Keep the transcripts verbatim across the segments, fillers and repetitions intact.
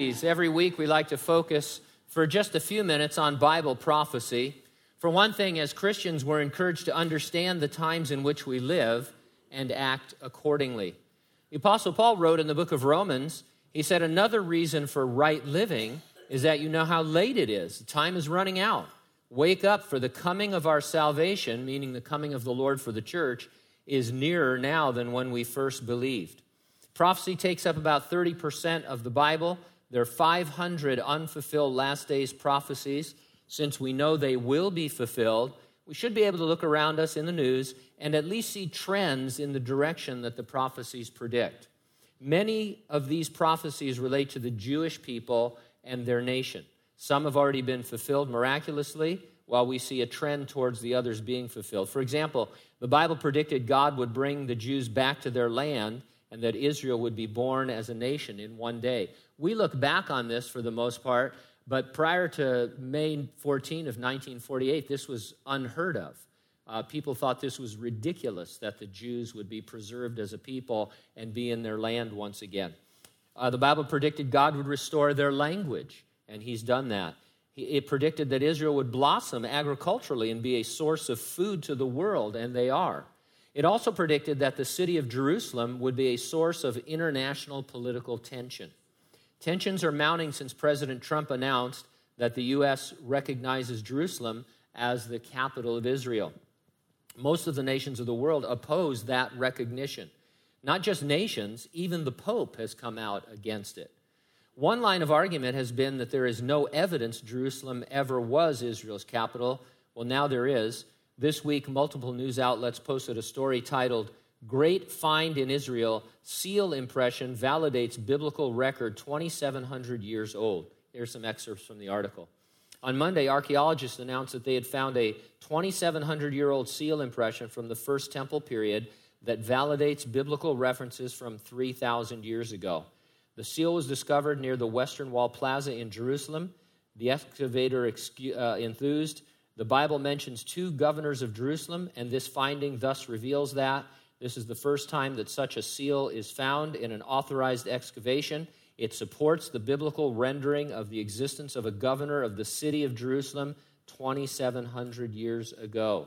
Every week we like to focus for just a few minutes on Bible prophecy. For one thing, as Christians, we're encouraged to understand the times in which we live and act accordingly. The Apostle Paul wrote in the book of Romans, he said, another reason for right living is that you know how late it is. The time is running out. Wake up, for the coming of our salvation, meaning the coming of the Lord for the church, is nearer now than when we first believed. Prophecy takes up about thirty percent of the Bible. There are five hundred unfulfilled last days prophecies. Since we know they will be fulfilled, we should be able to look around us in the news and at least see trends in the direction that the prophecies predict. Many of these prophecies relate to the Jewish people and their nation. Some have already been fulfilled miraculously, while we see a trend towards the others being fulfilled. For example, the Bible predicted God would bring the Jews back to their land and that Israel would be born as a nation in one day. We look back on this for the most part, but prior to May fourteenth of nineteen forty-eight, this was unheard of. Uh, people thought this was ridiculous that the Jews would be preserved as a people and be in their land once again. Uh, the Bible predicted God would restore their language, and he's done that. It predicted that Israel would blossom agriculturally and be a source of food to the world, and they are. It also predicted that the city of Jerusalem would be a source of international political tension. Tensions are mounting since President Trump announced that the U S recognizes Jerusalem as the capital of Israel. Most of the nations of the world oppose that recognition. Not just nations, even the Pope has come out against it. One line of argument has been that there is no evidence Jerusalem ever was Israel's capital. Well, now there is. This week, multiple news outlets posted a story titled, Great Find in Israel, Seal Impression Validates Biblical Record twenty-seven hundred Years Old. Here's some excerpts from the article. On Monday, archaeologists announced that they had found a twenty-seven hundred year old seal impression from the First Temple period that validates biblical references from three thousand years ago. The seal was discovered near the Western Wall Plaza in Jerusalem. The excavator excu- uh, enthused. The Bible mentions two governors of Jerusalem, and this finding thus reveals that. This is the first time that such a seal is found in an authorized excavation. It supports the biblical rendering of the existence of a governor of the city of Jerusalem twenty-seven hundred years ago.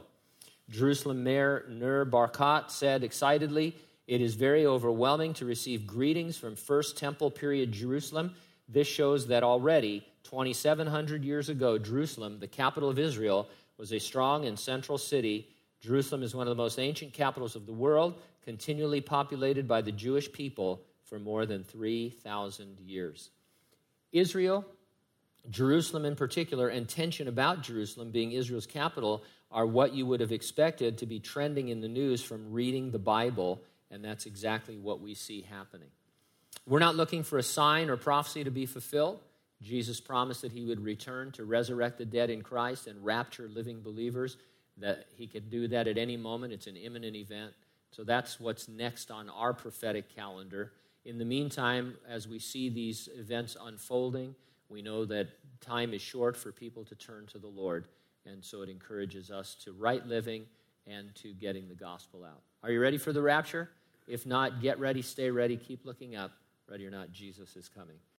Jerusalem Mayor Nir Barkat said excitedly, it is very overwhelming to receive greetings from First Temple period Jerusalem. This shows that already twenty-seven hundred years ago, Jerusalem, the capital of Israel, was a strong and central city. Jerusalem is one of the most ancient capitals of the world, continually populated by the Jewish people for more than three thousand years. Israel, Jerusalem in particular, and tension about Jerusalem being Israel's capital are what you would have expected to be trending in the news from reading the Bible, and that's exactly what we see happening. We're not looking for a sign or prophecy to be fulfilled. Jesus promised that he would return to resurrect the dead in Christ and rapture living believers, that he could do that at any moment. It's an imminent event. So that's what's next on our prophetic calendar. In the meantime, as we see these events unfolding, we know that time is short for people to turn to the Lord. And so it encourages us to right living and to getting the gospel out. Are you ready for the rapture? If not, get ready, stay ready, keep looking up. Ready or not, Jesus is coming.